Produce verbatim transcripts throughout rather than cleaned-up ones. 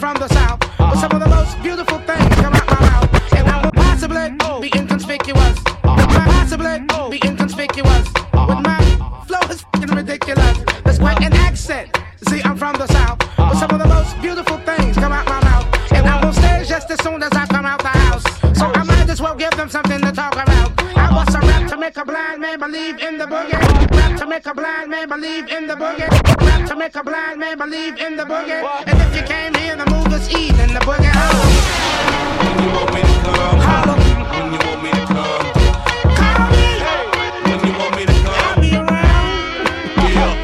from the south, uh-huh. But some of the most beautiful things come out my mouth. And I will possibly oh. be inconspicuous. Uh-huh. But my possibly oh. be inconspicuous. Uh-huh. With my uh-huh. flow is f***ing ridiculous. That's quite an accent. See, I'm from the south, uh-huh. But some of the most beautiful things come out my mouth. And I'm on stage just as soon as I come out the house. So I might as well give them something to talk about. I was a rap to make a blind man believe in the boogie. Rap to make a blind man believe in the boogie. Rap to make a blind man believe in the boogie. And if you came here, the move is eating the boogie. Oh. When you want me to come, holler. When you want me to come, call me. When you want me to come, I'll be around. Yeah.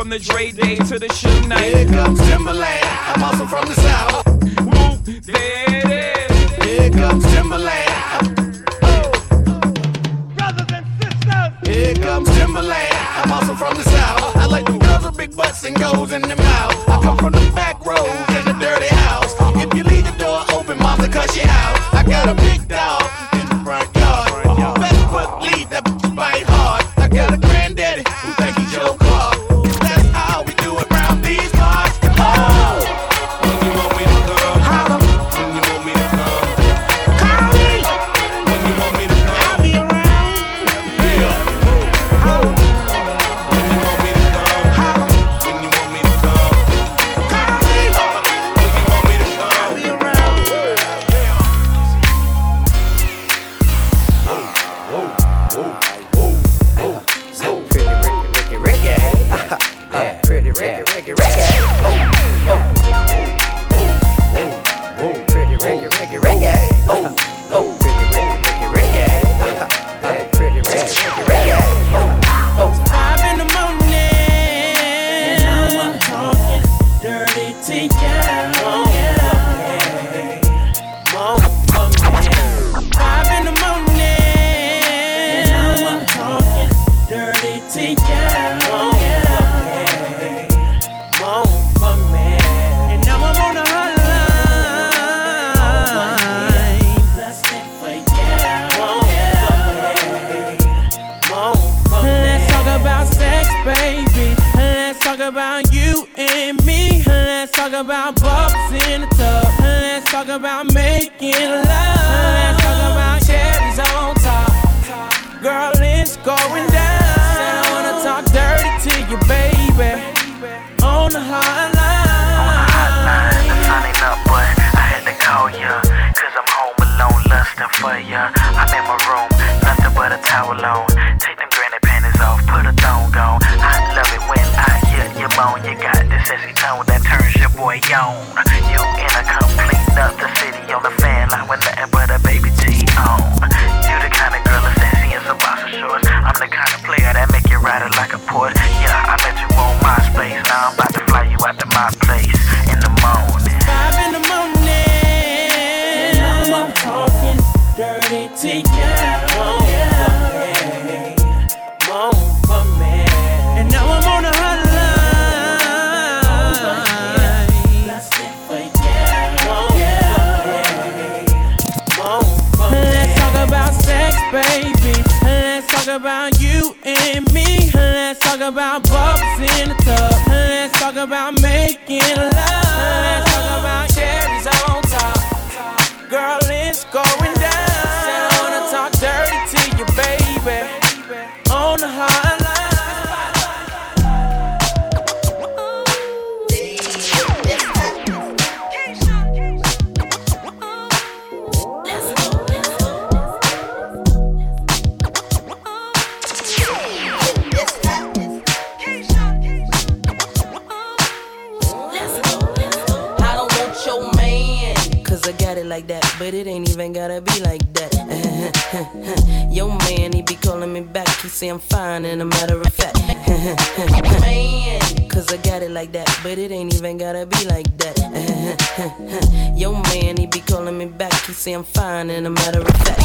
From the Dre Day to the Shoe Night. Here comes Timberland. I'm also from the South. Whoop, there it is. Here comes Timberland. Oh. Brothers and sisters. Here comes Timberland. I'm also from the South. I like them girls with big butts and goes in their mouth. I come from the back roads and the dirty house. If you leave the door open, mama cuss you out. I got a big dog in the front yard. Best but leave that bitch bite hard. I got a granddaddy who think he's Joe Clark. cause I got it like that, but it ain't even gotta be like that. Yo man, he be calling me back, he say I'm fine and a matter of fact. Man, cause I got it like that, but it ain't even gotta be like that. Yo man, he be calling me back, he say I'm fine and a matter of fact.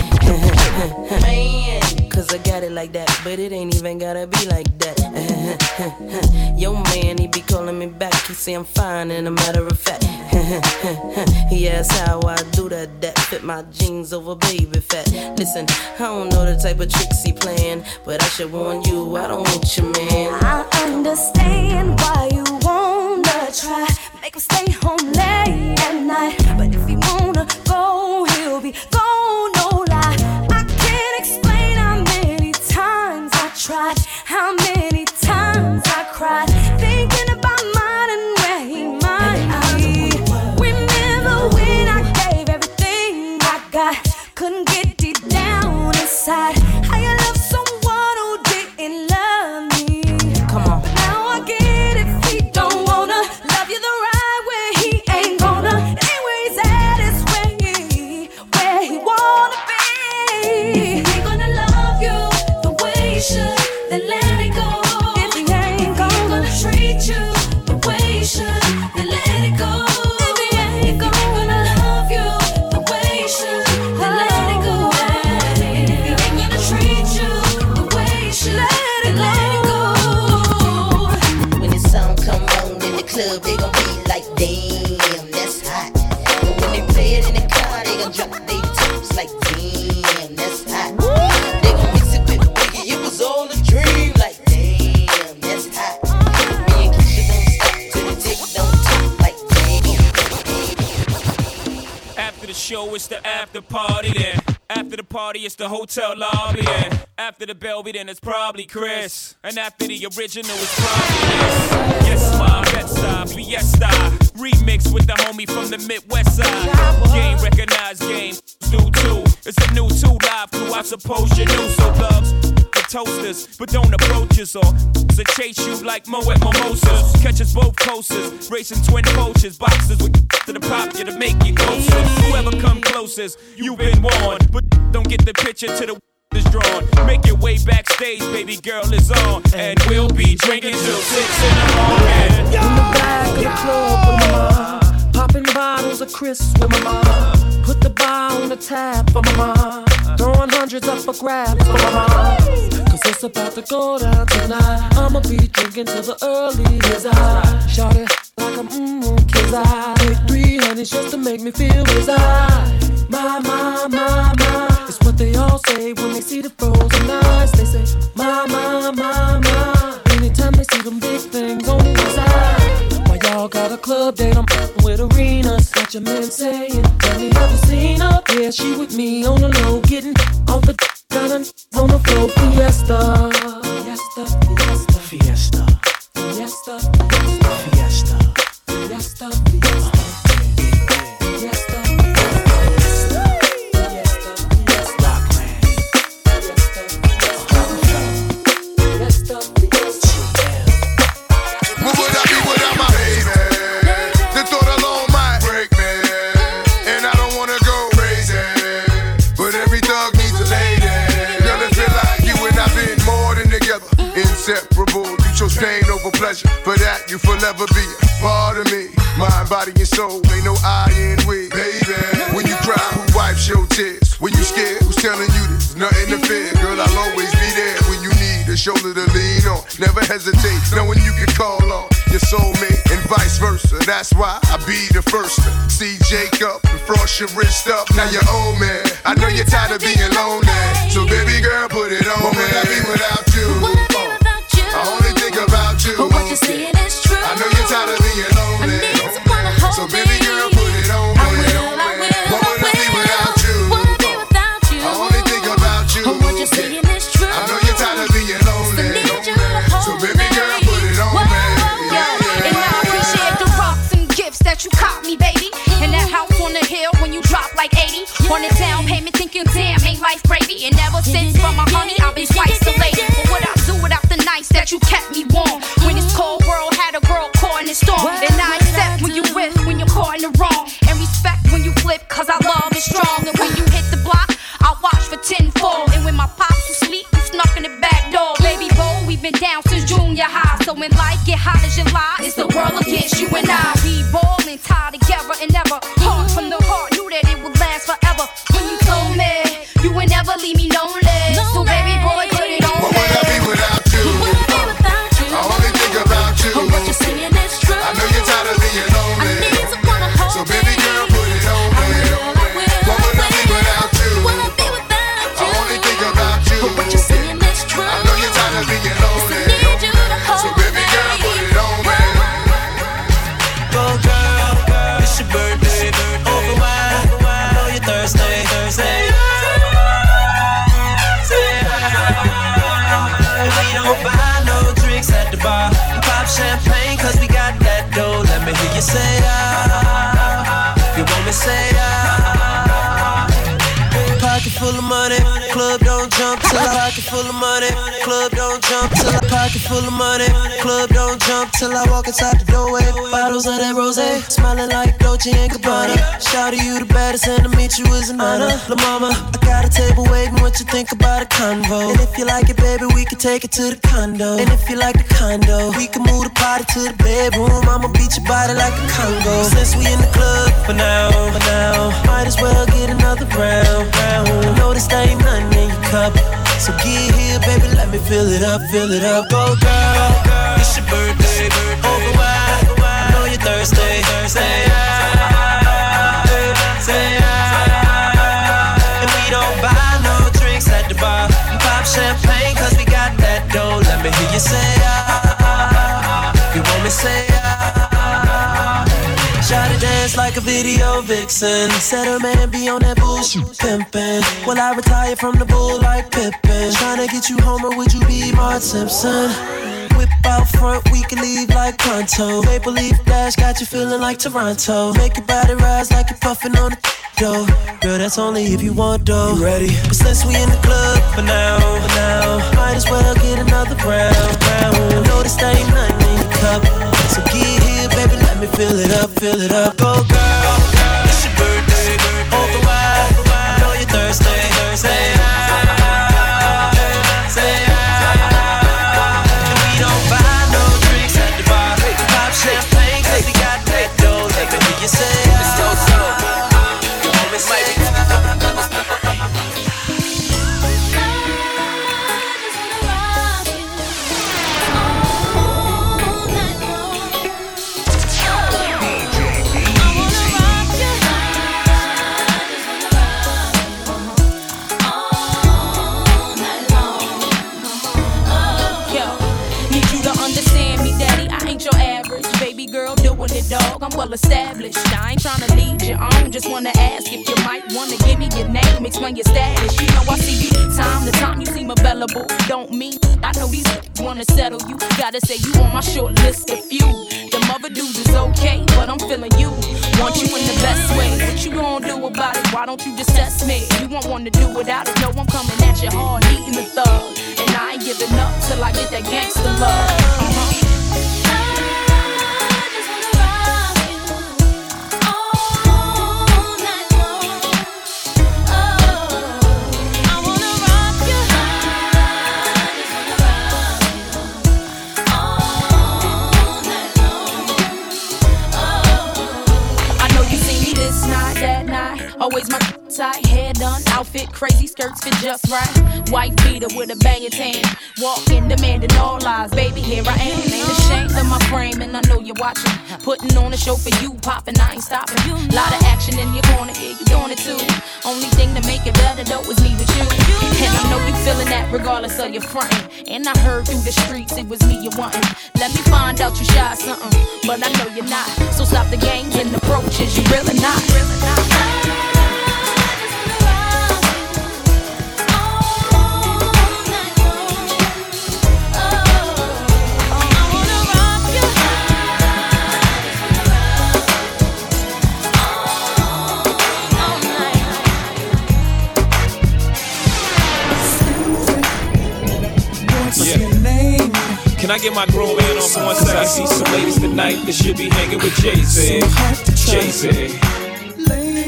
Man, cause I got it like that, but it ain't even gotta be like that. Yo man, he be calling me back, he say I'm fine and a matter of fact. He asked how I do that, that fit my jeans over baby fat. Listen, I don't know the type of tricks he playing, but I should warn you, I don't want you, man. I understand why you wanna try, make him stay home late at night, but if he wanna go, he'll be gone, no lie. I can't explain how many times I tried, how many times I cried, thinking about mine and where he might be. Remember when I gave everything I got, couldn't get deep down inside. How you love someone who didn't love me? Come on. But now I get it, if he don't wanna love you the right way, he ain't gonna. Anywhere he's at is where he, where he wanna be. If he ain't gonna love you the way he should, then let it go. If he ain't gonna treat you the way he should, then let it go. If he ain't gonna love you the way he should, then let it go. If he ain't gonna treat you the way he should, then let it go. When the song come on in the club, they gon' be like, damn, that's hot. But when they play it in the car, they gon' drop their tops like, damn, that's hot. They gon' mix it with Biggie, it was all a dream, like, damn, that's hot. Me and Keisha don't stop till the dick don't talk, like, damn. After the show, it's the after party then. After the party, it's the hotel lobby then. After the Belby, then it's probably Chris. And after the original, it's probably this. Yes, my Betside, Fiesta. Remix with the homie from the Midwest side. Game recognized, game do too. It's a new two live crew, I suppose you knew. So love toasters, but don't approach us or to chase you like Mo at Mimosas. Catch us both coasters, racing twin poachers, boxers with to the pop, yeah, to make you closer. Whoever come closest, you've been warned, but don't get the picture till the is drawn. Make your way backstage, baby girl is on, and we'll be drinking till six in the morning. In the back of the club with my mom, popping bottles of crisps with my mom, put the bar on the tab for my mom, throwing hundreds up for grabs for my mom. Cause it's about to go down tonight. I'ma be drinking till the early as I shout it like I'm mmm, cause I take three honeys just to make me feel as I. My, my, my, my, it's what they all say when they see the frozen eyes. They say, my, my, my, my, anytime they see them big things on the side. Why y'all got a club date? I'm with arenas. Got your man saying, tell me, have you seen her? Yeah, she with me on the low, getting off the d- got her on the floor. Fiesta, fiesta, fiesta, fiesta, fiesta, fiesta, fiesta, fiesta. Pain over pleasure, for that you forever be a part of me. Mind, body, and soul, ain't no I in we. Baby, when you cry, who wipes your tears? When you scared, who's telling you there's nothing to fear? Girl, I'll always be there when you need a shoulder to lean on. Never hesitate, knowing you can call on your soulmate and vice versa. That's why I be the first to see Jacob and frost your wrist up. Now you're old man, I know you're tired of being lonely, so baby girl, put it on. What would I be without you? I only think about you. But what you're saying is true. I know you're tired of being lonely. I need someone to hold me. So baby girl, put it on. I will, I will, I will. What would I be without you? Wanna be without you. I only think about you. But what you're saying is true. I know you're tired of being lonely. I need you to hold me. So baby girl, put it on, baby. And I appreciate the rocks and gifts that you caught me, baby. And that house on the hill when you drop like eighty. On the down payment thinking, damn, ain't life gravy. And ever since for my honey, I've been twice the lady. But what I do without the nights that you kept me warm when this cold world had a girl caught in the storm, and I said say ah, if you want me say ah. Pocket full of money, club don't jump till I pocket full of money, club don't jump till I pocket full of money, club don't jump till I walk inside the doorway. Bottles of that rosé, smiling like Dolce and Gabbana. Shout to you the baddest, and to meet you is an honor. La mama, I got a table waiting. What you think about a convo? And if you like it, baby, we can take it to the condo. And if you like the condo, we can move the party to the bedroom. I'ma beat your body like a Congo. Since we in the club for now, for now, might as well get another round, round. Notice there ain't nothing in your cup, so get here, baby, let me fill it up, fill it up. Go girl, it's your birthday, over wide, I know you're thirsty. Say ah, say ah. And we don't buy no drinks at the bar, we pop champagne cause we got that dough. Let me hear you say ah, you want me say ah. Shawty dance like a video vixen. Said her man be on that bullshit pimpin'. Will I retire from the bull like Pippin? Tryna get you home or would you be Marge Simpson? Whip out front, we can leave like pronto. Maple leaf dash got you feeling like Toronto. Make your body rise like you're puffin' on the dough. Girl, that's only if you want dough. You ready? But since we in the club for now, for now, might as well get another round, round. Notice there ain't nothing in your cup, so get here, baby, let me fill it up, fill it up. Go, girl, girl, it's your birthday, over wide, I know you're thirsty. Say ah, say ah. And we don't buy no drinks at the bar, we pop champagne cause we got that dough. Let me hear you say ah, it's dope, you want me say ah. Dog, I'm well established. I ain't tryna lead you on, just wanna ask if you might wanna give me your name, explain your status. You know I see you time to time, you seem available. Don't mean I know these wanna settle you. Gotta say you on my short list of few. Them other dudes is okay, but I'm feeling you. Want you in the best way. What you gonna do about it? Why don't you just test me? You won't wanna do without it. No, I'm coming at you hard, eating the thug, and I ain't giving up till I get that gangster love. Uh-huh. Always my tight hair done, outfit crazy, skirts fit just right. White beater with a bangin' tan, walking, demanding all lies. Baby, here I am, ain't ashamed of my frame, and I know you're watching. Putting on a show for you, popping, I ain't stopping. Lot of action in your corner, yeah, you doing it too. Only thing to make it better though is me with you. And I know you feeling that regardless of your frontin'. And I heard through the streets it was me you wantin'. Let me find out you shy something, but I know you're not. So stop the game and approaches, you really not, really not. Can I get my grown man on for one second? I see some ladies tonight that should be hanging with Jay-Z. Jay-Z.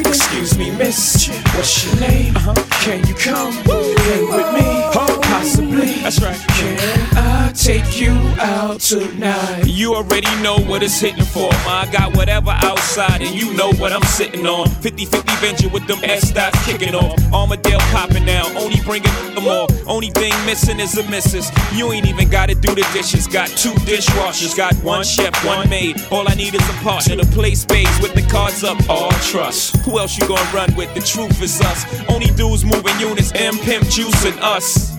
Excuse me, miss. What's your name? Uh-huh. Can you come hang with me? Oh, possibly. That's right. Can I take you out tonight? You already know what it's hitting for. I got whatever outside, and you know what I'm sitting on. fifty fifty venture with them S-dots kicking off. Armadale popping now, only bringing them all. Only thing missing is a missus. You ain't even gotta do the dishes. Got two dishwashers, got one chef, one maid. All I need is a partner to play spades with the cards up. All trust. Who else you gonna run with? The truth is us. Only dudes moving units, M, Pimp, Juice, and us.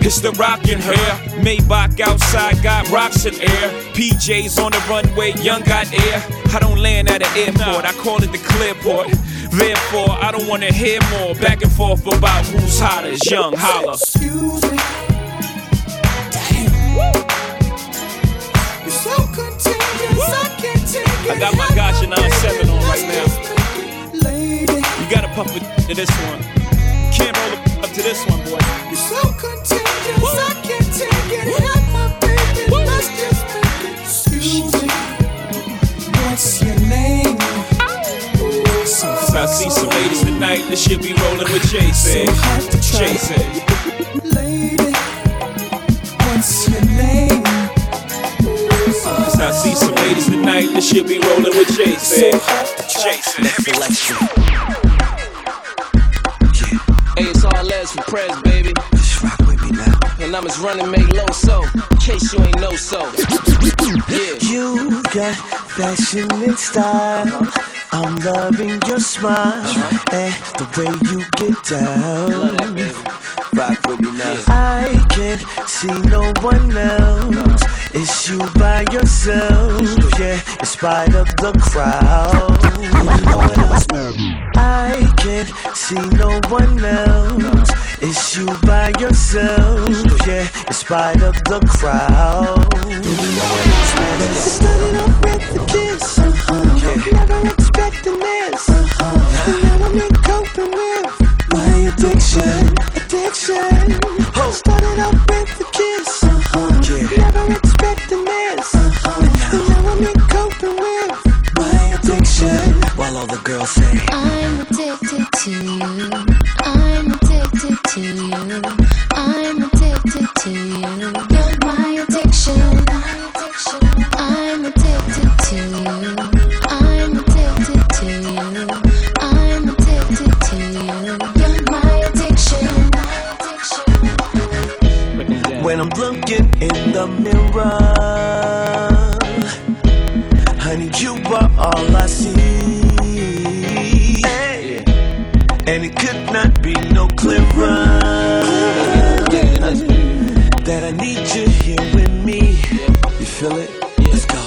It's the rockin' hair, Maybach outside, got rocks in air. P Js on the runway, young got air. I don't land at an airport, I call it the Clearport. Therefore, I don't wanna hear more back and forth about who's hotter, young holler. Excuse me. Damn. Woo. You're so contagious, woo. I can't take it. I got my Gotcha nine seven on right now. You gotta puff it to this one. Can't roll up to this one, boy. You're so contagious, woo. I can't take it. Help my baby, woo. Let's just make it. Excuse me, what's your name? So I see some ladies tonight that should be rolling with Jay-Z. So hard to try. Jay-Z. Lady, what's your name? I see some ladies tonight that should be rolling with Jay-Z. So hard to try. Jay-Z. Next election. Yeah. Hey, it's all as for press, baby. Just rock with me now. And I'm as running mate low, so in case you ain't know so. Yeah. You got fashion and style. I'm loving your smile and the way you get down. Rock with me now. I can't see no one else. It's you by yourself, yeah. In spite of the crowd, I can't see no one else. It's you by yourself, yeah. In spite of the crowd. I started off with the kiss. Never expecting this. And now I'm in coping with my addiction, addiction. Started off with the kiss. Never expecting this. And now I'm in coping with my addiction. While all the girls say, I'm addicted to you. I'm addicted to you. I'm addicted to you. You're my addiction. I'm addicted to you. I'm addicted to you. I'm addicted to you. You're my addiction. When I'm looking in the mirror, honey, you are all I see. Hey. And it could not be no clearer that I need you here with me. You feel it? Let's go.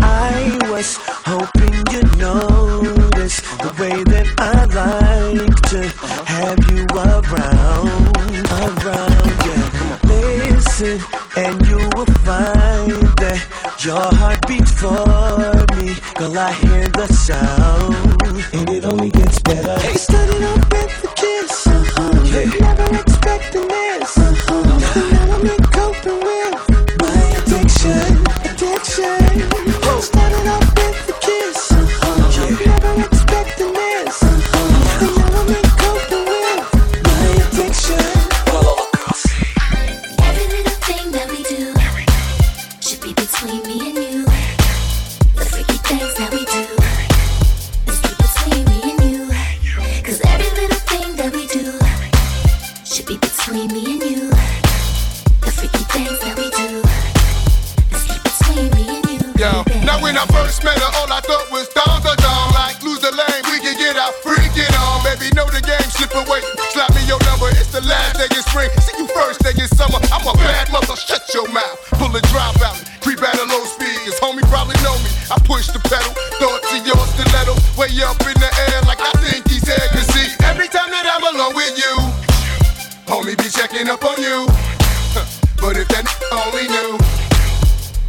I was hoping you'd notice the way that I like to have you around, around, yeah. Listen, and you will find that your heart beats for me. Girl, I hear the sound, and it only gets better. Hey, started off with a kiss, uh-huh, yeah. Never expecting this, uh-huh. And now I'm in coping with my addiction. Oh. Started off with a kiss. Uh-huh. Yeah. Never expecting this. Uh-huh. And now I'm in coping with my addiction. Well, every little thing that we do should be between me and you. The freaky things that we do is between me and you. Cause every little thing that we do should be between me and you. The freaky things that we do. Yo. Now when I first met her, all I thought was down the down. Like lose the lane, we can get out, freak it on. Baby, know the game, slip away. Slap me your number, it's the last day in spring. See you first day in summer, I'm a bad mother, shut your mouth. Pull a drive out, creep at a low speed. His homie probably know me, I push the pedal. Thought to your stiletto, way up in the air like I think he's head can see. Every time that I'm alone with you, homie be checking up on you. But if that n- only knew,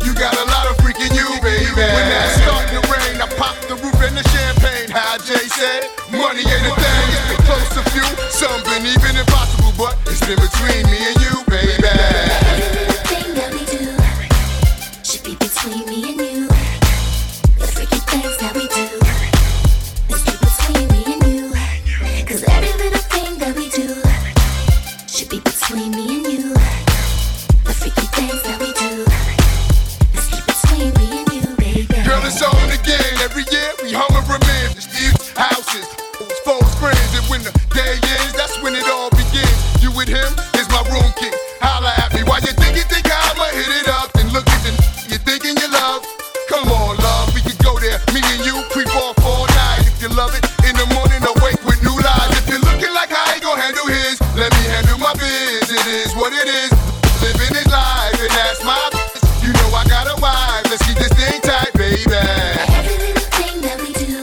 you got a lot of freak in you, baby. When I start to rain, I pop the roof and the champagne. How Jay said, money ain't a thing. It's been close to few, some been even impossible, but it's been between me and you, baby. Every little thing that we do should be between me and you. The freaky things that we do is between me and you. Cause every little thing that we do should be between me and you. The freaky things that we do. It's on again, every year we holler remains. These houses, foes, friends, and when the day ends, that's when it all begins. You with him, is my room kick. Holla at me, while you think you think I'ma hit it up. Then look at the n- you thinking you love. Come on, love, we can go there. Me and you, creep off all night. If you love it, in the morning awake with new lies. If you're looking like I ain't gon' handle his, let me handle my biz. It is what it is, living his life, and that's my biz. You know I got a wife, let's keep this thing tight. Every little thing that we do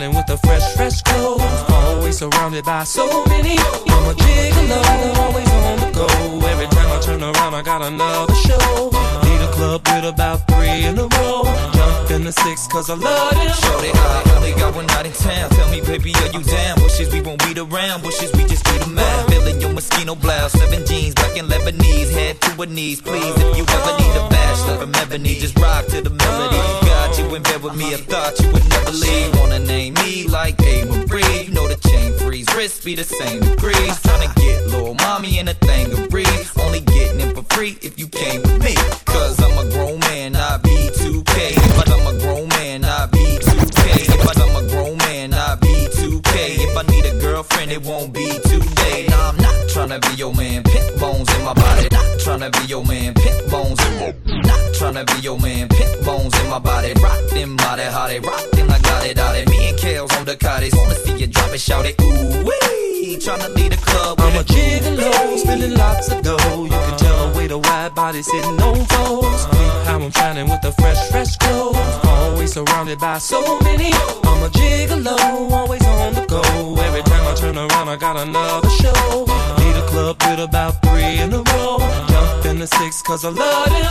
shining with a fresh, fresh glow. Always surrounded by so many. I'm a gigolo, always on the go. Every time I turn around, I got another show. Need a club with about three in a row. Jump in the six, cause I love it. Shorty, I only got one night in town. Tell me, baby, are you down? Bushes, we won't beat around. Bushes, we just beat 'em out. Filling your mosquito blouse. Seven jeans, black and Lebanese. Head to her knees, please. If you ever need a bachelor from Ebony, just rock to the melody. Got you in bed with me, I thought you would never leave. Wanna name me like A. Marie. You know the chain freeze, wrist be the same degrees. Tryna get little mommy in a thing of breeze. Only getting it for free if you came with me. Cause I'm a grown man, I be two K. But I'm a grown man, I be two K. But I'm a grown man, I be two K. If I need a girlfriend, it won't be today. Nah, I'm not tryna be your man, pit bones in my body. Not tryna be your man, pit bones in my body. Not tryna be your man, pit bones in my body. Rock them, body, how they rock them, I got it, out it. Me and Kale's on the cottage, wanna see you drop it, shout it, ooh wee. Tryna lead a club, I'm a gigolo, spinning lots of dough. You can tell the way the wide body sitting on foes. How I'm shining with the fresh, fresh glow. Always surrounded by so many. I'm a gigolo, always on the go. Every time I turn around, I got another show. Need a club with about three in a row. Jump in the six, cause I love it.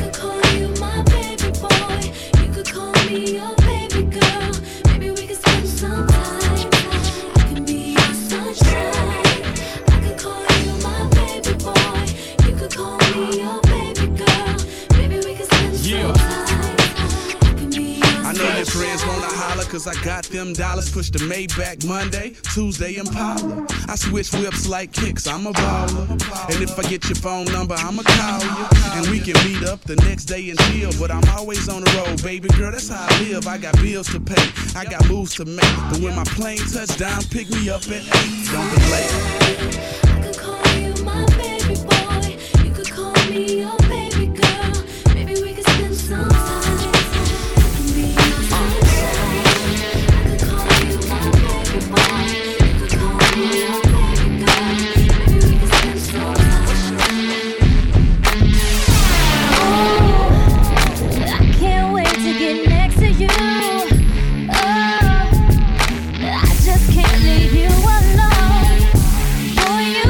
could call you my baby boy, you could call me your baby girl. Friends wanna holler cause I got them dollars. Push the Maybach Monday, Tuesday Impala. I switch whips like kicks, I'm a baller. And if I get your phone number, I'ma call you. And we can meet up the next day and chill. But I'm always on the road, baby girl, that's how I live. I got bills to pay, I got moves to make. But when my plane touch down, pick me up at eight. Don't be late. I could call you my baby boy, you could call me your baby girl. Maybe we could spend some time. Oh, I just can't leave you alone. Boy,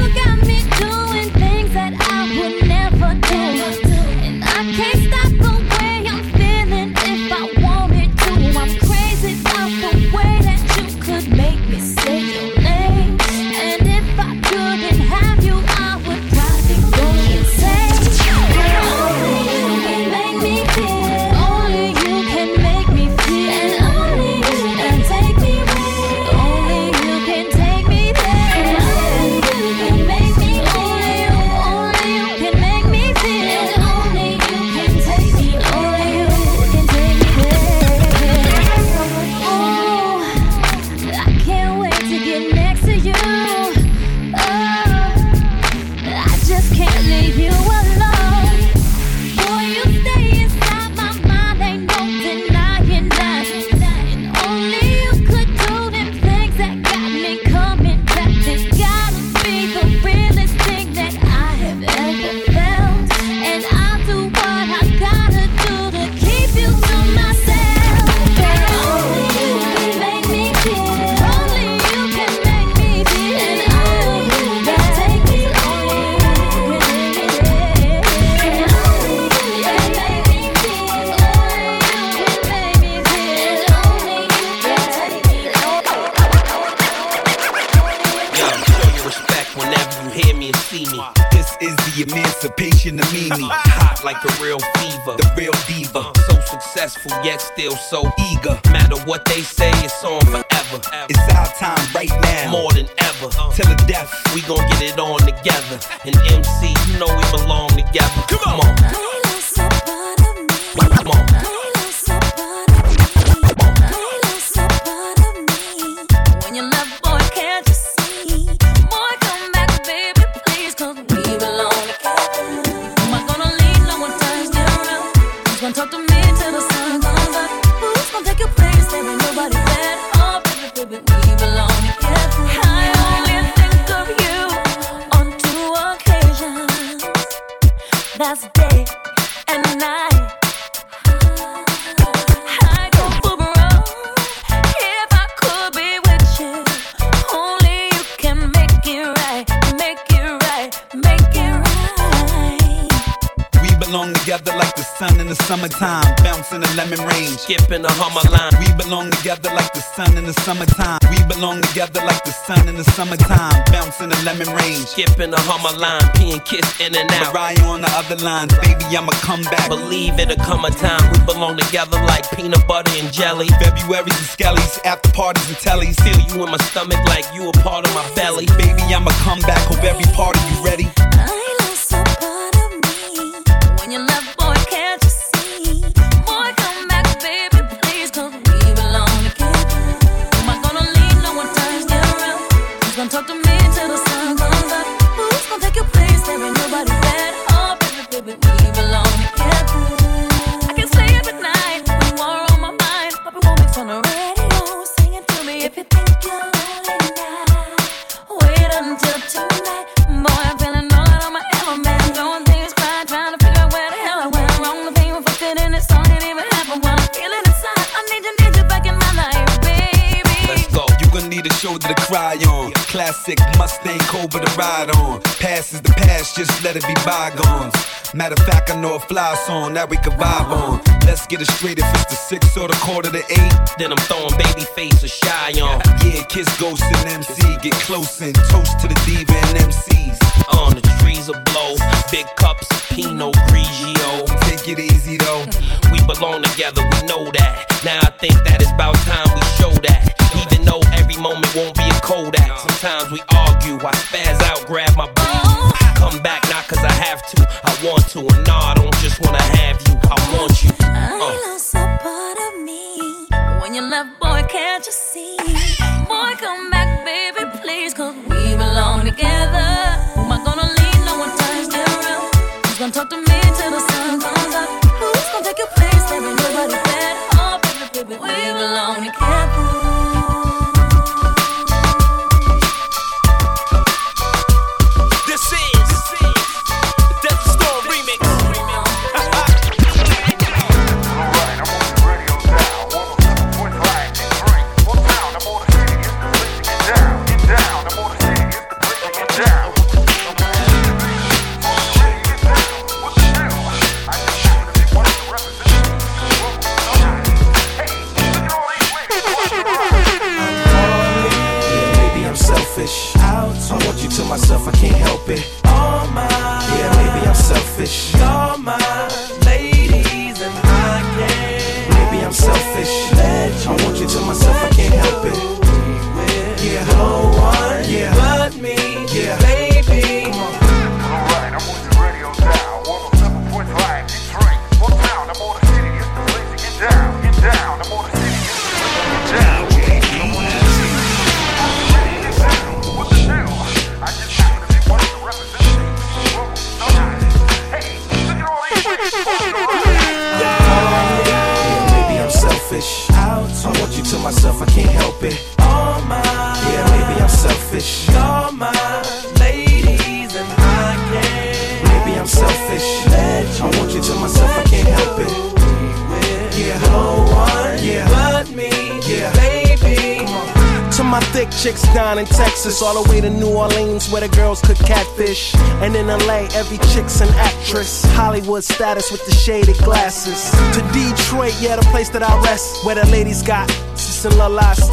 itching to meet me. Hot like a real fever, the real diva. So successful yet still so eager. Matter what they say, it's on forever. It's our time right now, more than ever. Till the death, we gon' get it on together. And M C, you know we belong together. Come on. Come on. Summertime, bouncing a lemon rain, skipping a hummer line. We belong together like the sun in the summertime. We belong together like the sun in the summertime, bouncing a lemon rain, skipping a hummer line, peeing kiss in and out. Mariah on the other line, baby I'ma come back. Believe it'll come a time we belong together like peanut butter and jelly. February's and skellies, after parties and tellies. Feel you in my stomach like you a part of my belly. Baby I'ma come back, hope every party you ready. Classic Mustang Cobra to ride on. Past is the past, just let it be bygones. Matter of fact, I know a fly song that we can vibe on. Let's get it straight if it's the six or the quarter to eight. Then I'm throwing baby face or shy on. Yeah, kiss ghost and M C, get close and toast to the diva and M Cs. On uh, the trees will blow, big cups of Pinot Grigio. Take it easy though. We belong together, we know that. Now I think that it's about time we show that. Even though every moment won't be a cold act. Sometimes we argue, I spaz out, grab my boo. Come back, not cause I have to, I want to. And nah, I don't just wanna have you, I want you. uh. I lost a part of me when you left, boy, can't you see? Boy, come back, baby, please, cause we belong together. Who am I gonna leave? No one turns me around. Who's gonna talk to me till the sun comes up? Who's gonna take your place? There ain't nobody better. Oh, baby, baby, we belong together. Myself, I can't help it. All mine. Yeah, maybe I'm selfish. All mine, ladies, and I can't. Maybe I'm selfish. I want you to myself, I can't help it. Yeah, no one, yeah, but me, yeah, baby. All right, I'm on the radio now. one oh seven point five Detroit. What town? I'm on the city. It's the place to get down, get down. I'm on the city. It's the place to get down. I'm on the city. It's the city. What the hell? I just happen to be one of the representatives. Whoa, no, hey, look at all these bitches. Yeah, maybe I'm selfish. I want you to myself, I can't help it. All mine. Yeah, maybe I'm selfish. All mine, ladies, and I can't. Maybe I'm selfish. I want you to myself, I can't help it. Yeah, no one, yeah, but me, yeah, baby. To my thick chicks down in Texas, all the way to New Orleans where the girls could catfish. And in L A, every chick's an actress. Hollywood status with the shaded glasses. To Detroit, yeah, the place that I rest, where the ladies got sis and la last.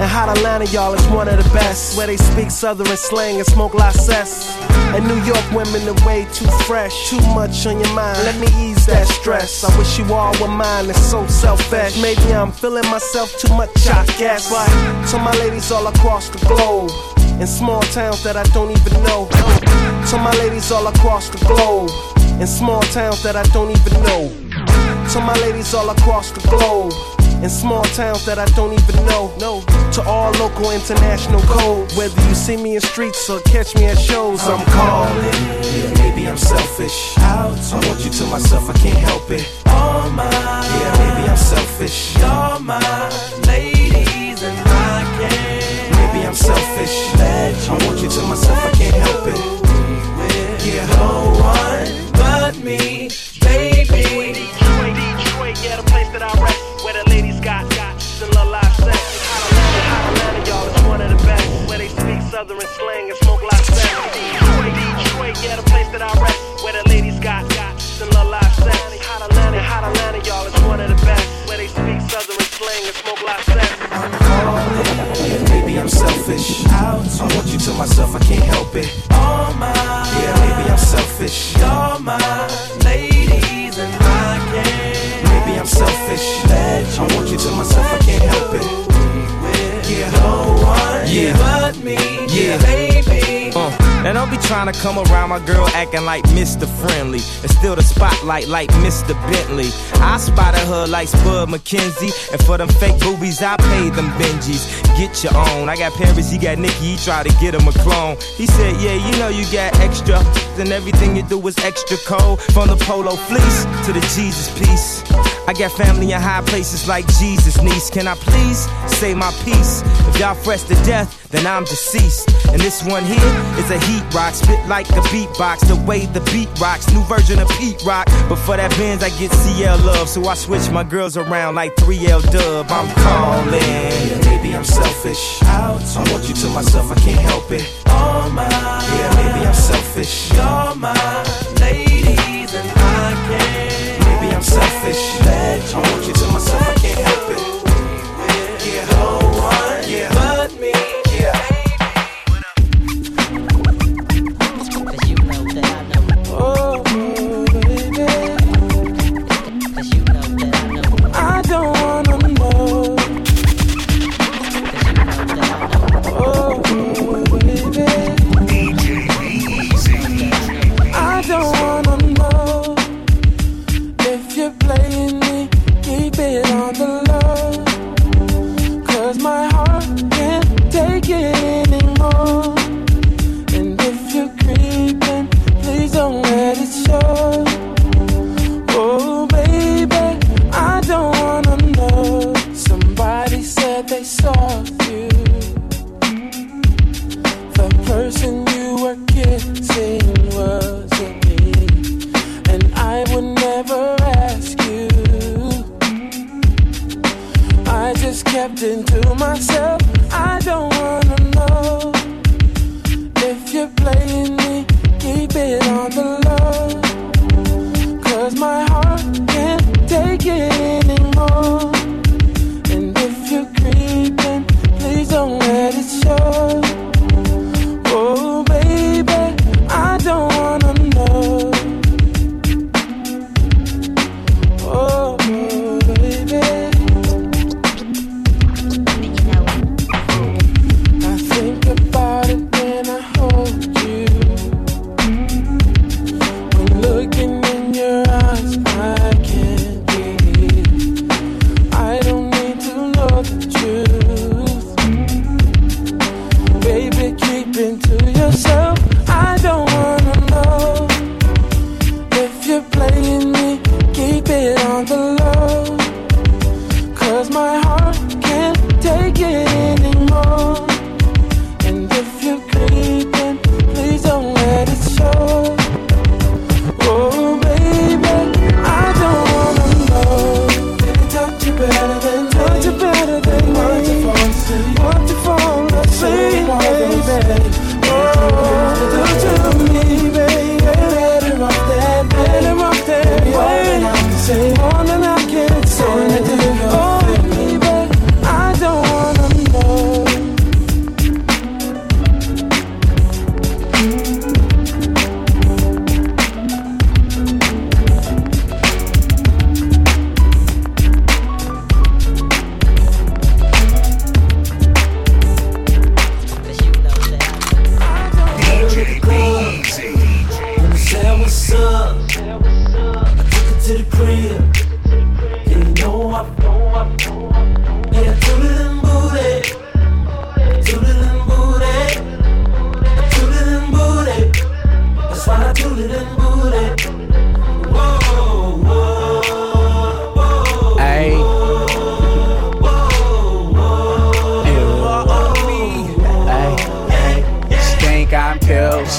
And Hot Atlanta, y'all, is one of the best, where they speak Southern slang and smoke license. And New York women are way too fresh, too much on your mind, let me ease that stress. I wish you all were mine, it's so selfish. Maybe I'm feeling myself too much, I guess. But to my ladies all across the globe, in small towns that I don't even know. To my ladies all across the globe, in small towns that I don't even know. To my ladies all across the globe, in small towns that I don't even know. No. To all local, international code, whether you see me in streets or catch me at shows, I'm, I'm calling. Yeah, maybe I'm selfish. Out. I want you to myself, I can't help it. All mine. Yeah, maybe I'm selfish. You're mine, ladies, and I can't. Maybe I'm selfish. I want you to myself, I can't help it. Yeah, no one but me, baby. Detroit, Detroit, yeah, the place that I rest. Where the ladies got, got still alive sex. Hot Atlanta, y'all, is one of the best, where they speak Southern slang and smoke live sex. Detroit, Detroit, yeah, the place that I rest, where the ladies got, got still alive sex. Hot Atlanta, Hot Atlanta, y'all, is one of the best, where they speak Southern slang and smoke live sex. I'm calling, yeah, maybe I'm selfish. Out. I want you to myself, I can't help it. All mine, yeah, maybe I'm selfish. You're mine, ladies, and I can't. I'm selfish. I want you to myself, I can't help it. Yeah, no one yeah. but me, yeah. baby. Uh, and I'll be trying to come around my girl acting like Mister Friendly, and still the spotlight like Mister Bentley. I spotted her like Spud McKenzie, and for them fake boobies, I paid them Benjis. Get your own. I got Paris, he got Nikki, he tried to get him a clone. He said, yeah, you know you got extra, and everything you do is extra cold. From the polo fleece to the Jesus piece. I got family in high places like Jesus, niece. Can I please say my piece? If y'all fresh to death, then I'm deceased. And this one here is a heat rock, spit like a beatbox, the way the beat rocks, new version of Pete Rock. But for that Benz, I get C L love, so I switch my girls around like three L Dub. I'm calling. Yeah, maybe I'm selfish. Out. I want you to myself, I can't help it. All mine. Yeah, maybe I'm selfish. You're mine, ladies, and I can't. Maybe I'm selfish. I want you to myself, I can't help it. Yeah, no one yeah. but me. Yeah. Cause you know that I know. Oh, baby. Cause you know that I know. I don't wanna know. Cause you know that I know. Oh, baby. D J Easy. I don't wanna know.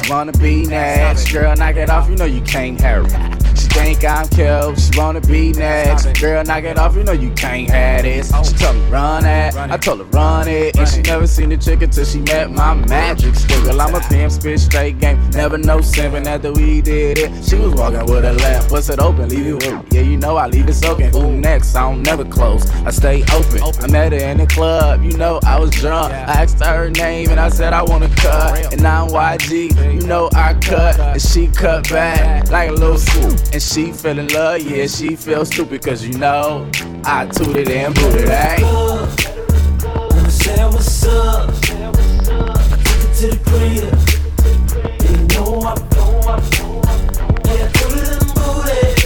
Wanna be next, girl, knock it off, you know you can't have it. She think I'm cute, she wanna be next, girl, knock it off, you know you can't have this. She told me run it, I told her run it, and she never seen the chick until she met my magic stick. Well, I'm a pimp, spit straight game, never no simpin' after we did it. She was walking with her lap, bust it open, leave it with. Yeah, you know I leave it soaking. Who next? I don't never close, I stay open. I met her in the club, you know I was drunk. I asked her her name and I said I wanna cut, and I'm Y G. You know I cut, and she cut back like a little swoop. And she fell in love, yeah, she feel stupid, cause you know I tooted and booted, ayy. I said what's up, I took it to the crib. You know I, know I, know I, yeah, tooted and booted,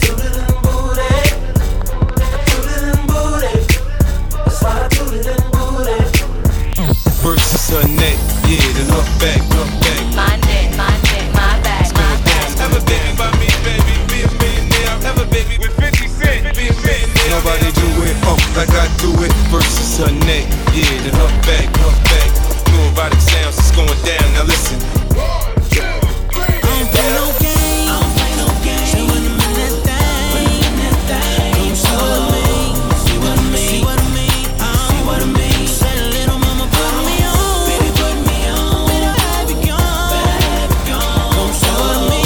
tooted and booted, tooted and booted. That's why I tooted and booted. Versus her neck, yeah, then her back. Like I do it, versus her neck, yeah, then her back, her back. New erotic sounds, it's going down, now listen. One, two, three, I don't play no game, I don't play no game. See what I mean, that thing, come show me. See what I mean, see what I mean, see what I mean. Said a little mama, put me on, baby, put me on. Better have it gone, better have it gone. Come show me,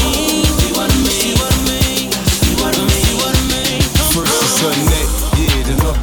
see what I mean, see what I mean, see what I mean, see what I mean. Versus her neck,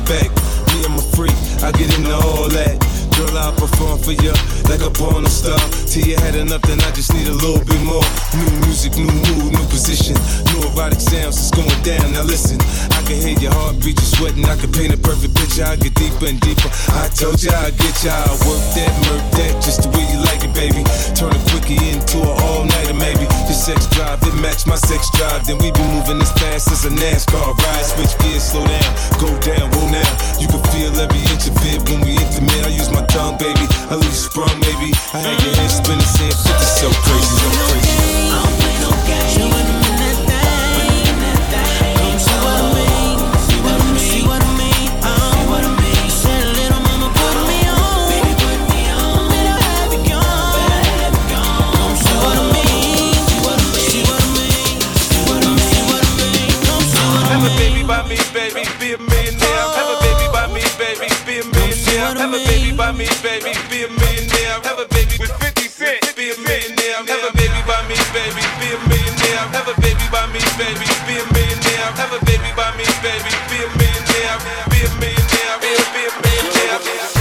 back. Yeah, I'm a freak, I get into all that. Girl, I perform for you like a porn star. Till you had enough, then I just need a little bit more. New music, new mood, new position. New erotic sounds, it's going down, now listen. I can hear your heartbeat, you're sweating. I can paint a perfect picture, I get deeper and deeper. I told ya, I get ya, I work that, murk that, just the way you like it, baby. Turn a quickie into an all-nighter, maybe. Your sex drive, it match my sex drive. Then we be moving as fast as a NASCAR ride. Switch gears, slow down, go down, roll now. You can feel every inch of it when we intimate. I use my tongue, baby, I leave you sprung, baby. I had your head spinning, saying fifty, so crazy, so crazy. I don't play no game. See what I mean, that thing. Come see what I mean, see what I mean, see what I mean, see what I mean. Said a little mama, put me on, baby, put me on. Better have it gone, better have it gone. Come see what I mean, see what I mean, see what I mean, see what I mean, see what I mean. Come see what I mean. Have a baby by me, baby, be a millionaire. Have a baby by me, baby, be a millionaire. Have a baby by me, baby, be a millionaire. Have a baby with fifty cent, be a millionaire. Have a baby by me, baby, be a millionaire. Have a baby by me, baby, be a millionaire. Have a baby by me, baby, be a millionaire. Be a millionaire, be a millionaire.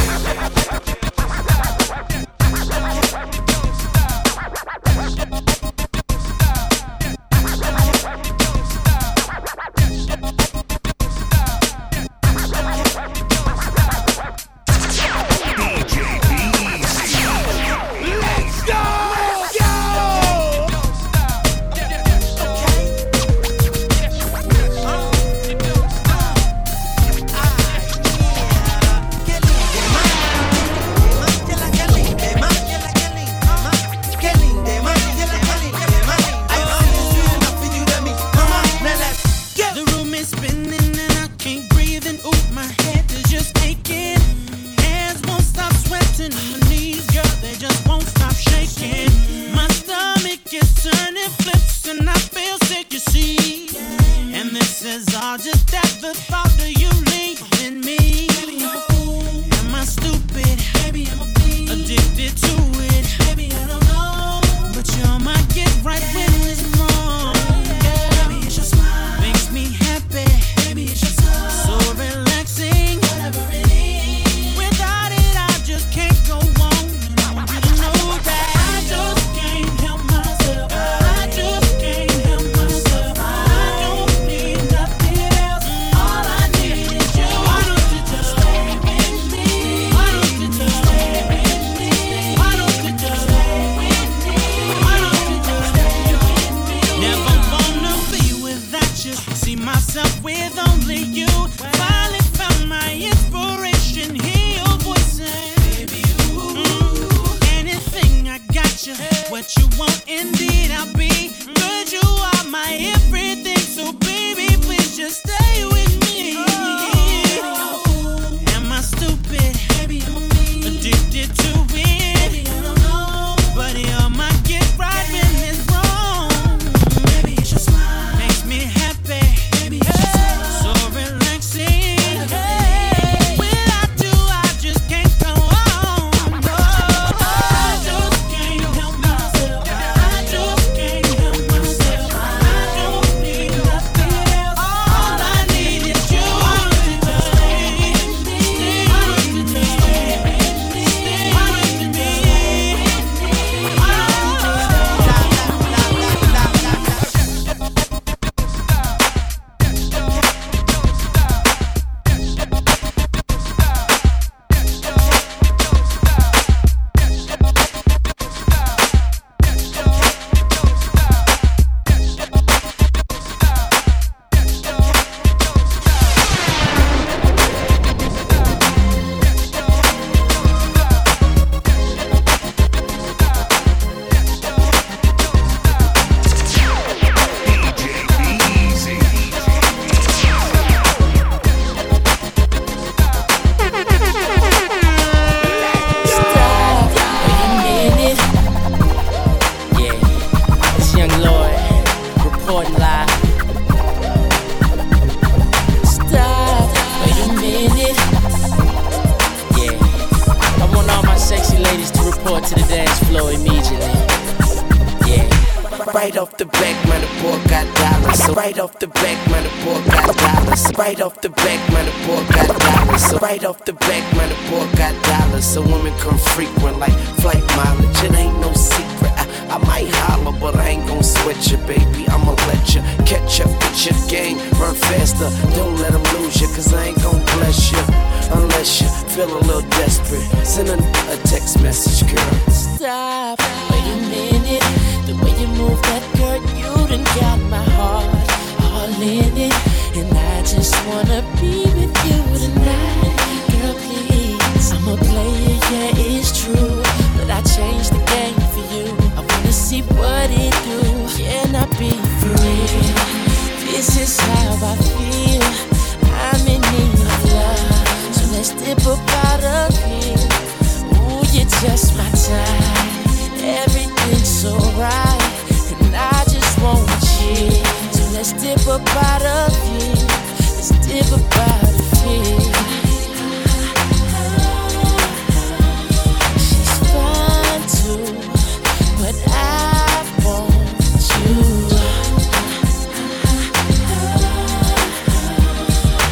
See myself with only you. Finally Right off the back, man, the boy got dollars. Right off the back, man, the boy got dollars. Right off the back, man, the boy got dollars. So women come frequent like flight mileage. It ain't no secret. I, I might holler, but I ain't gon' sweat you, baby. I'ma let you catch up with your game. Run faster, don't let them lose you, cause I ain't gon' bless you unless you feel a little desperate. Send a, a text message, girl. Stop, wait a minute. The way you move that girl, you done got my heart all in it. And I just wanna be with you tonight. Girl, please, I'm a player, yeah, it's true. But I changed the game for you. I wanna see what it do. Can I be for real? This is how I feel. I'm in need of love, so let's dip up out of here. Ooh, you're just my type. Everything's so right, and I just want you. So let's dip up out of here. Let's dip up out of here. She's fine too, but I want you.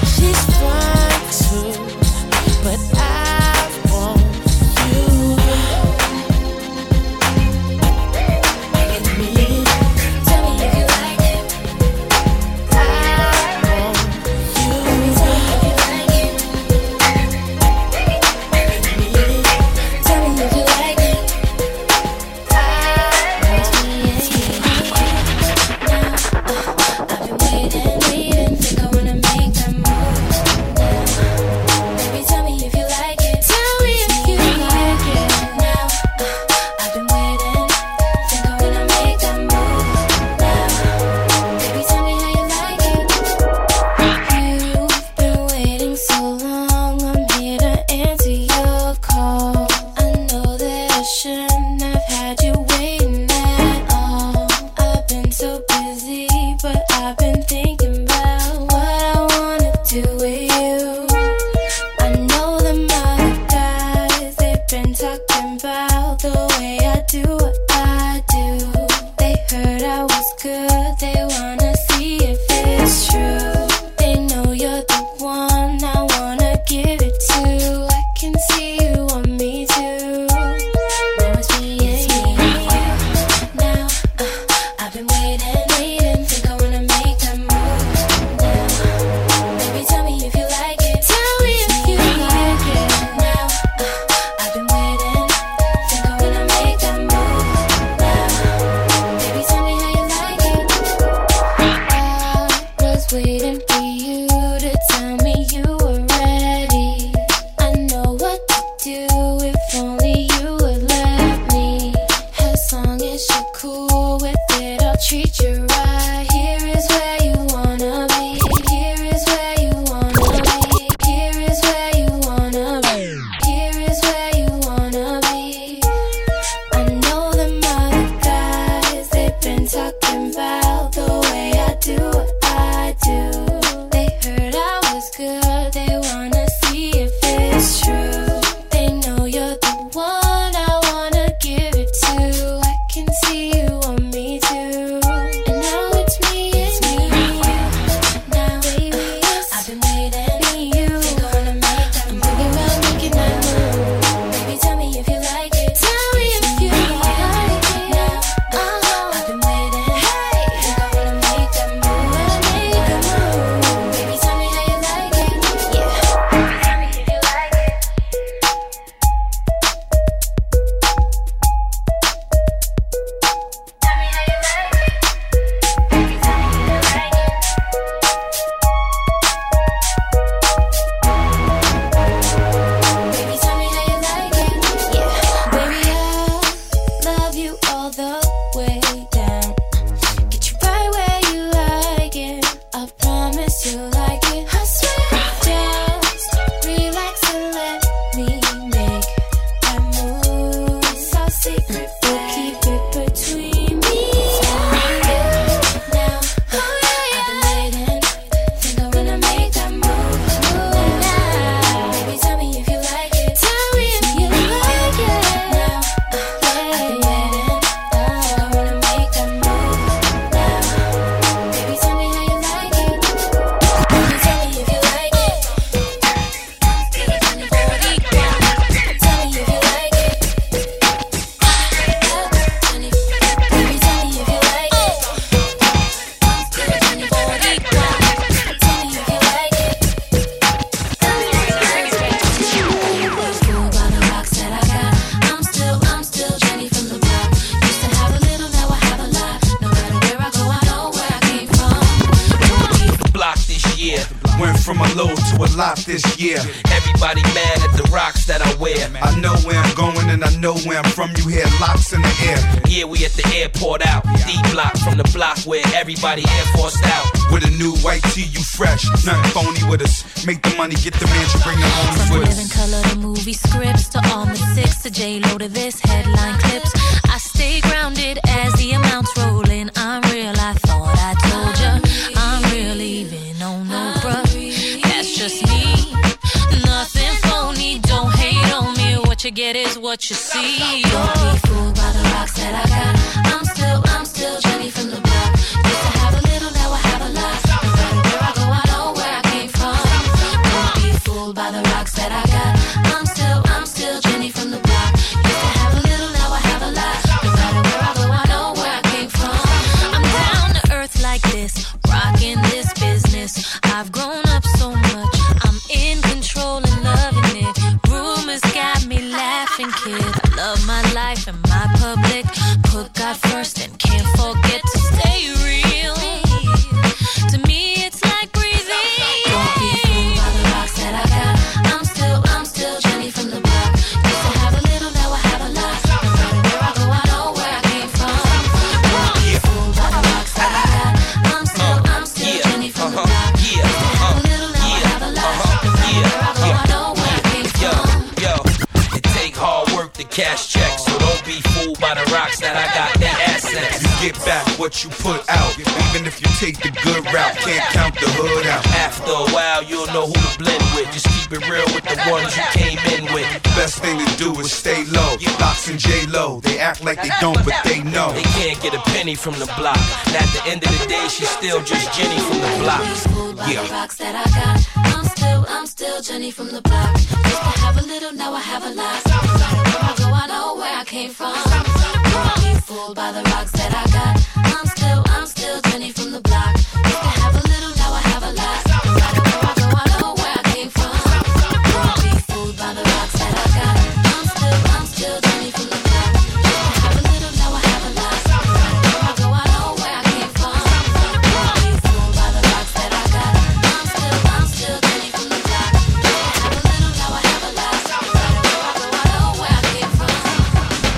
She's fine too, but I want you. Talking about the way I do what I do. lot this year. Everybody mad at the rocks that I wear. I know where I'm going and I know where I'm from. You hear locks in the air. Yeah, we at the airport out. D-block from the block where everybody Air Forced out. With a new white tee, you fresh. Nothing phony with us. Make the money, get the mansion, bring the homies with us. From Living Color to movie scripts to Almond Six to J-Lo to this headline clips. I stay grounded as the amounts roll in. I'm real, I thought I told ya. I'm real, even on no bruh. That's just me. Nothing phony, don't hate on me. What you get is what you see. Don't be fooled by the rocks that I got. I'm still, I'm still Jenny from the block. Used to have a little, now I have a lot. No matter where I go, I know where I came from. Don't be fooled by the rocks that I got. I'm still, I'm still Jenny from the block. Used to have a little, now I have a lot. No matter where I go, I know where I came from. I'm down to earth like this, rocking this business. I've grown up so much, I'm in control and loving it. Rumors got me laughing, kid. I love my life and my public. Put God first and can't forget to stay real. To me, it's like breathing. Don't be fooled by the rocks that I got. I'm still, I'm still Jenny from the block. Used to have a little, now I have a lot. No matter where I go, I know where I came from. Don't be fooled by the rocks that I got. I'm still, I'm still Jenny from the block. Used to have a little, now I have a lot. No matter where I go, I know where I came from. Yo, yo, it take hard work to cash checks. Be fooled by the rocks that I got, that assets. You get back what you put out, even if you take the good route. Can't count the hood out. After a while, you'll know who to blend with. Just keep it real with the ones you came in with. Best thing to do is stay low. Box and J-Lo, they act like they don't, but they know. They can't get a penny from the block. And at the end of the day, she's still just Jenny from the block. Yeah. I'm still, I'm still Jenny from the block. Used to have a little, now I have a lot. I know where I came from. Don't be fooled by the rocks that I got. I'm still, I'm still Jenny from the block. Used to have a little, now I have a lot. No matter where I go, I know where I came from. Don't be fooled by the rocks that I got. I'm still, I'm still Jenny from the block. Used to have a little, now I have a lot. No matter where I go, I know where I came from. Don't be fooled by the rocks that I got. I'm still, I'm still Jenny from the block. Used to have a little, now I have a lot. No matter where I go, I know where I came from.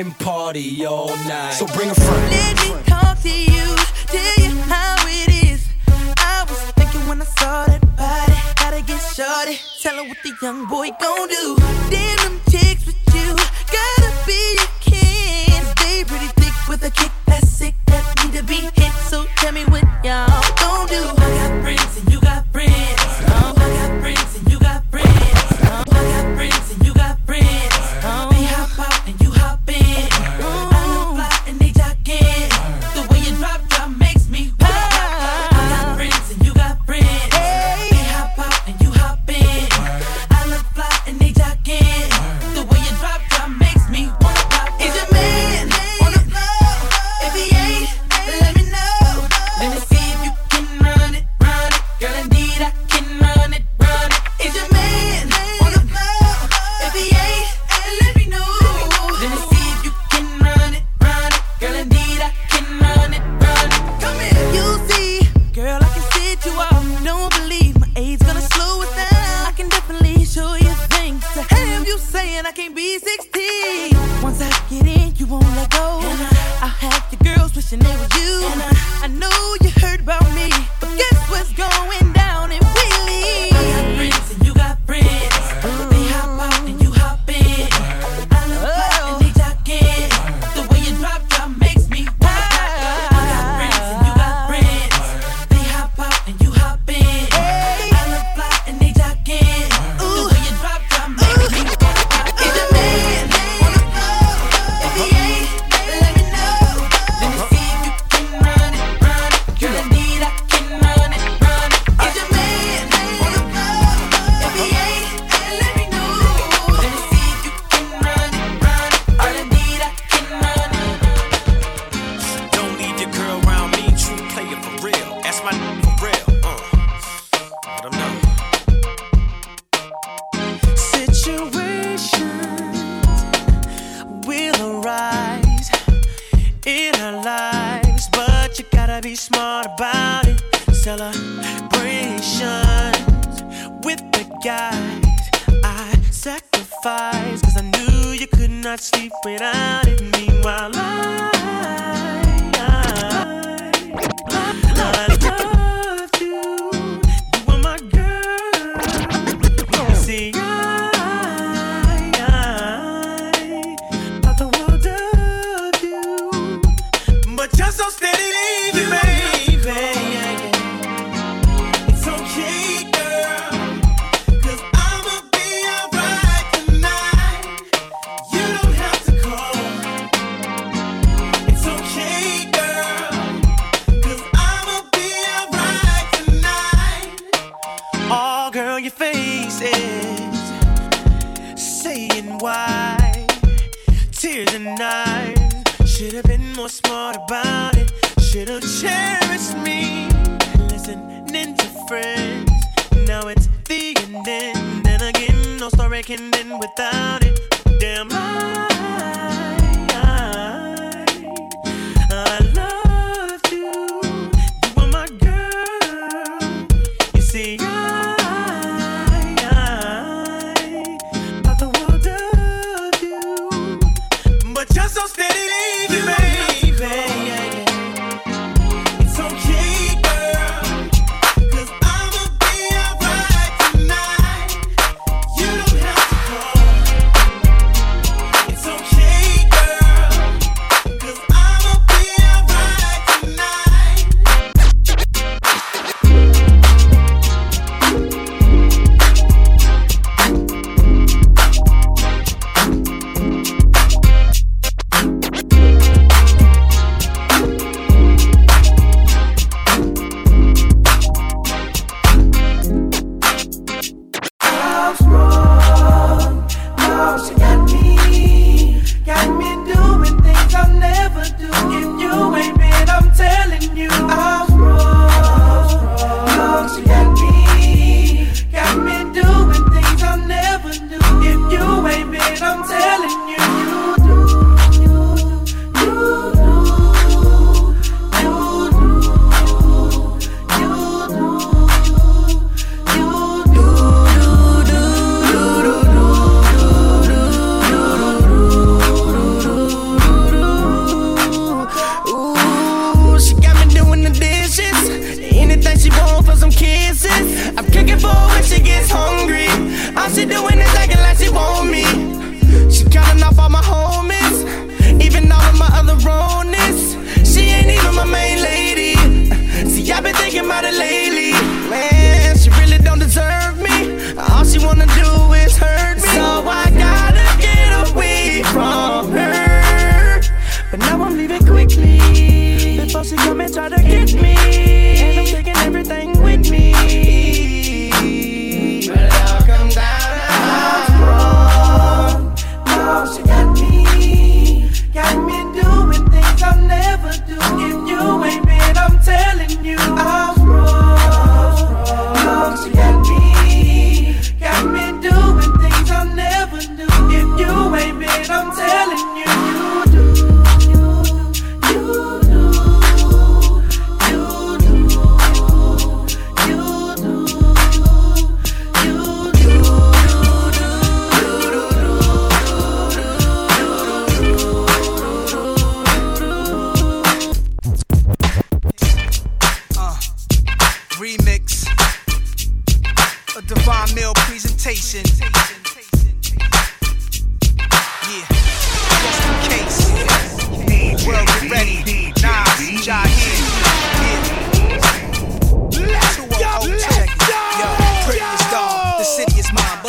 and party all night. So bring a friend. Let me talk to you, tell you how it is. I was thinking when I saw that body, gotta get shorty, tell her what the young boy gon' do. Damn them chicks with you, gotta be a king. Stay pretty thick with a kick that's sick, that need to be hit. So tell me what y'all gon' do. I got friends and you got friends.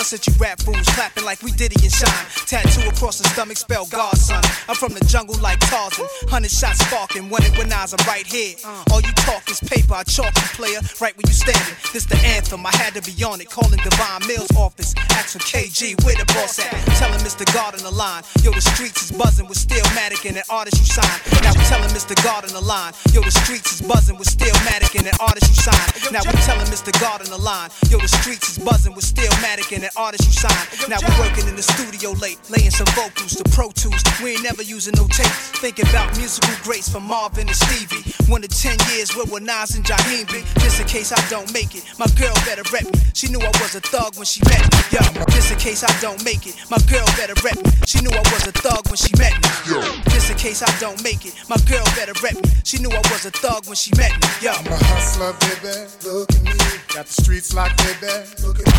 Plus that you rap fools clapping like we Diddy and Shine. Tattoo across the stomach spell God, son. I'm from the jungle like Tarzan. Hundred shots sparking, one it when eyes, I'm right here. All you talk is paper, I chalk you player right where you standing. This the anthem, I had to be on it. Calling Divine Mills office, ask for K G, where the boss at? Tell him Mister God on the line. Yo, the streets is buzzing with Stillmatic and an artist you sign. Now we telling Mister God on the line. Yo, the streets is buzzing with Stillmatic and an artist you sign. Now we telling Mister God on the line. Yo, the streets is buzzing with Stillmatic and an artist you sign. Now we working in the studio late, laying some vocals to Pro Tools. We ain't never using no tapes. Thinking about musical greats from Marvin to Stevie. One to ten years, where will Nas and Jaheim be? Just in case I don't make it, my girl better rep me. She knew I was a thug when she met me. Yo, just in case I don't make it, my girl better rep me. She knew I was a thug when she met me. Yo, just in case I don't make it, my girl better rep me. She knew I was a thug when she met me. Yo, I'm a hustler, baby. Look at me. Got the streets locked, baby. Look at me.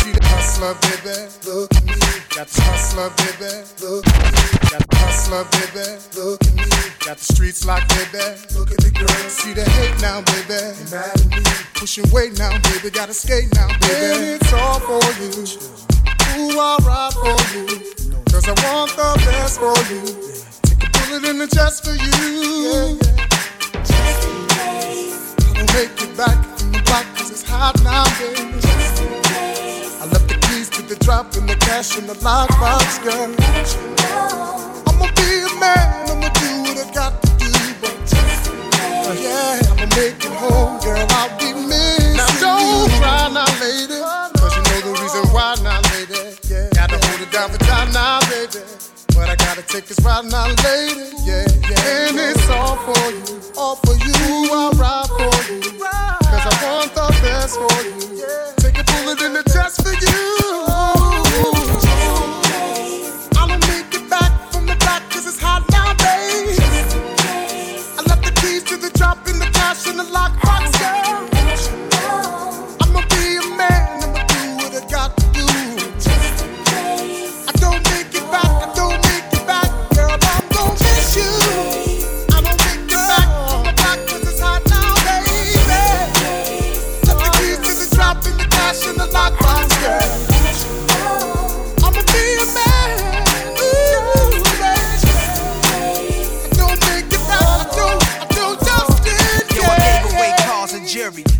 See the hustler, baby. Look at me. Got the hustler, baby. Look at me. Got the hustler, baby. Look at me. Got the streets locked, baby. Look at the girl. See the hate now, baby. Ain't mad at me. Pushing weight now, baby. Gotta skate now, baby. And it's all for you. Ooh, I'll ride for you. Cause I want the best for you. Take a bullet in the chest for you. Just in case. I don't make it back from the block cause it's hot now, baby. Just in case. I left the keys to the drop and the cash in the lockbox, girl. Let you know. I'ma be a man, I'ma do what I got to do, but just in case. Oh, yeah, I'ma make it home, girl, I'll be missing. Now don't you cry now, lady, cause you know the reason why now, lady. Yeah, gotta hold it down for time now, baby. But I gotta take this ride now, lady. Yeah, yeah. And it's all for you, all for you. I'll ride for you, cause I want the best for you. Take a bullet in the chest for you. I don't make it back from the back cause it's hot now, babe. I left the keys to the drop in the cash in the lockbox, girl. I'ma be a man, I'ma do what I got to do. I don't make it back, I don't make it back, girl, I'm gon' miss you. I don't make it back from the back cause it's hot now, baby. Left the keys to the drop in the cash in the lockbox, girl. I'ma be a man.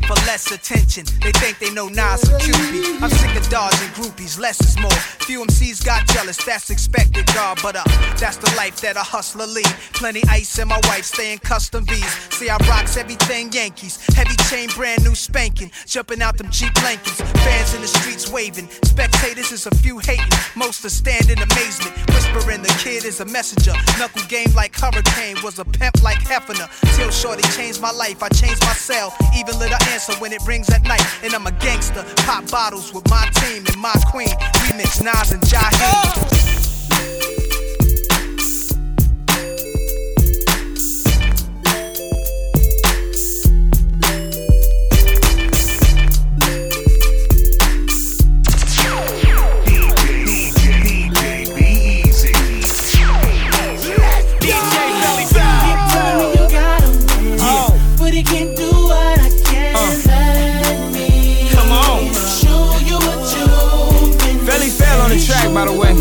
For less attention, they think they know Nas or Q B. I'm sick of dodging groupies, less is more. Few M Cs got jealous, that's expected, God. But uh, that's the life that a hustler lead. Plenty ice and my wife staying custom V's. See, I rocks everything Yankees. Heavy chain, brand new spanking. Jumping out them Jeep blankets. Fans in the streets waving. Spectators is a few hating. Most are standing amazement. Whispering the kid is a messenger. Knuckle game like Hurricane. Was a pimp like Hefner. Till shorty changed my life, I changed myself. Even let her answer when it rings at night. And I'm a gangster, pop bottles with my team and my queen. Remix Nas and Jaheim. By the way, yep.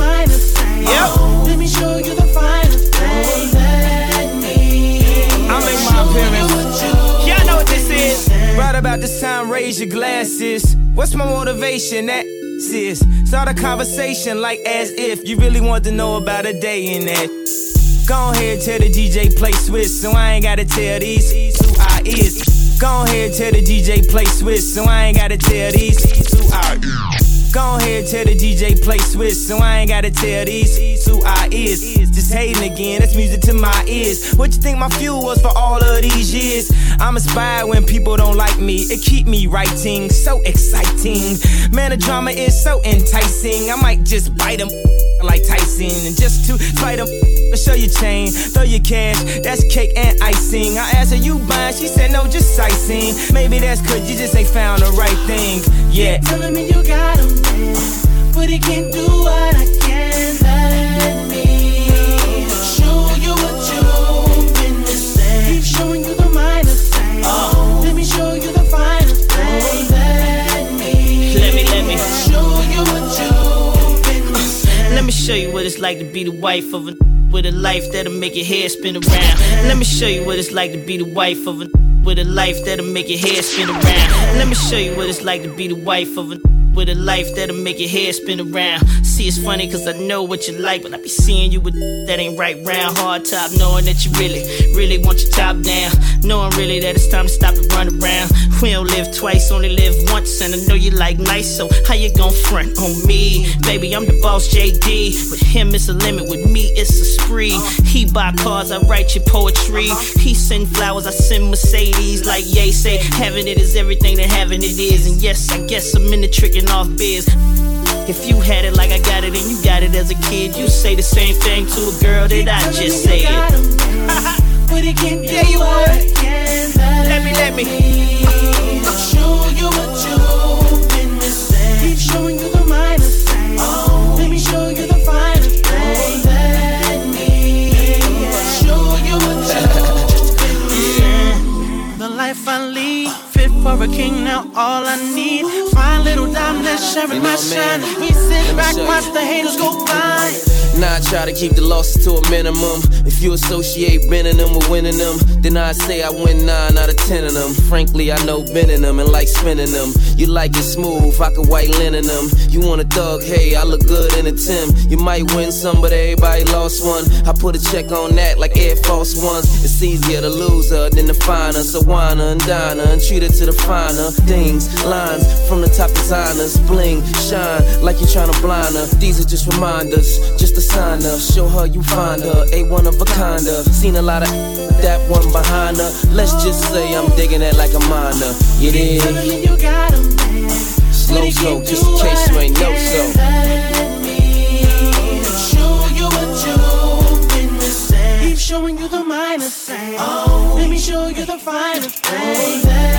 Let me show you the final thing that means. I make my appearance. Y'all know what this is. Right about this time, raise your glasses. What's my motivation? That sis. Start a conversation like as if you really want to know about a day in that. Go ahead, tell the D J play Swiss, so I ain't gotta tell these who I is. Go ahead, tell the D J play Swiss, so I ain't gotta tell these who I is. Go ahead, tell the D J play Swiss, so I ain't gotta tell these who I is. Just hating again, that's music to my ears. What you think my fuel was for all of these years? I'm inspired when people don't like me. It keep me writing, so exciting. Man, the drama is so enticing. I might just bite them like Tyson, and just to fight them, show your chain, throw your cash, that's cake and icing. I asked her, you buying? She said, no, just sightseeing. Maybe that's cause you just ain't found the right thing yet. You're telling me you got a man, but he can't do what I can. Let me show you what you've been missing. Keep showing you the minor things. Oh. Let me show you the final things. Let me, let me, let me show you what you like to be the wife of a with a life that'll make your head spin around. Let me show you what it's like to be the wife of a with a life that'll make your head spin around. Let me show you what it's like to be the wife of a with a life that'll make your head spin around. See, it's funny cause I know what you like, but I be seeing you with that ain't right round. Hard top, knowing that you really, really want your top down. Knowing really that it's time to stop and run around. We don't live twice, only live once, and I know you like nice, so how you gon' front on me? Baby, I'm the boss, J D. With him it's a limit, with me it's a spree. He buy cars, I write your poetry. He send flowers, I send Mercedes. Like Ye say, having it is everything that having it is. And yes, I guess I'm in the trick off biz. If you had it like I got it and you got it as a kid, you say the same thing to a girl that I just said. But it can't be you what. Let me, let me. I'll show you what you've been missing. Keep showing you the minor things. Oh, let me show you the finer things. Oh, let me show you what you've been missing. The life I lead, fit for a king, now all I need. Little dime that's sharing my shine. We sit back, watch the haters go by. Now I try to keep the losses to a minimum. If you associate bending them with winning them, then I say I win nine out of ten of them. Frankly, I know bending them and like spinning them. You like it smooth, I could white linen them. You want a thug, hey, I look good in a Tim. You might win some, but everybody lost one. I put a check on that like Air Force Ones. It's easier to lose her than to find her. So wine her and dine her and treat her to the finer things, lines from the top designers. Bling, shine like you're trying to blind her. These are just reminders, just a sign up. Show her you find her, a one of a kind of. Seen a lot of that one behind her. Let's just say I'm digging that like a minor. You dig? Slow, slow, just in case you ain't know so. Let me show you what you've been missing. Keep showing you the minor things. Let me show you the finer things.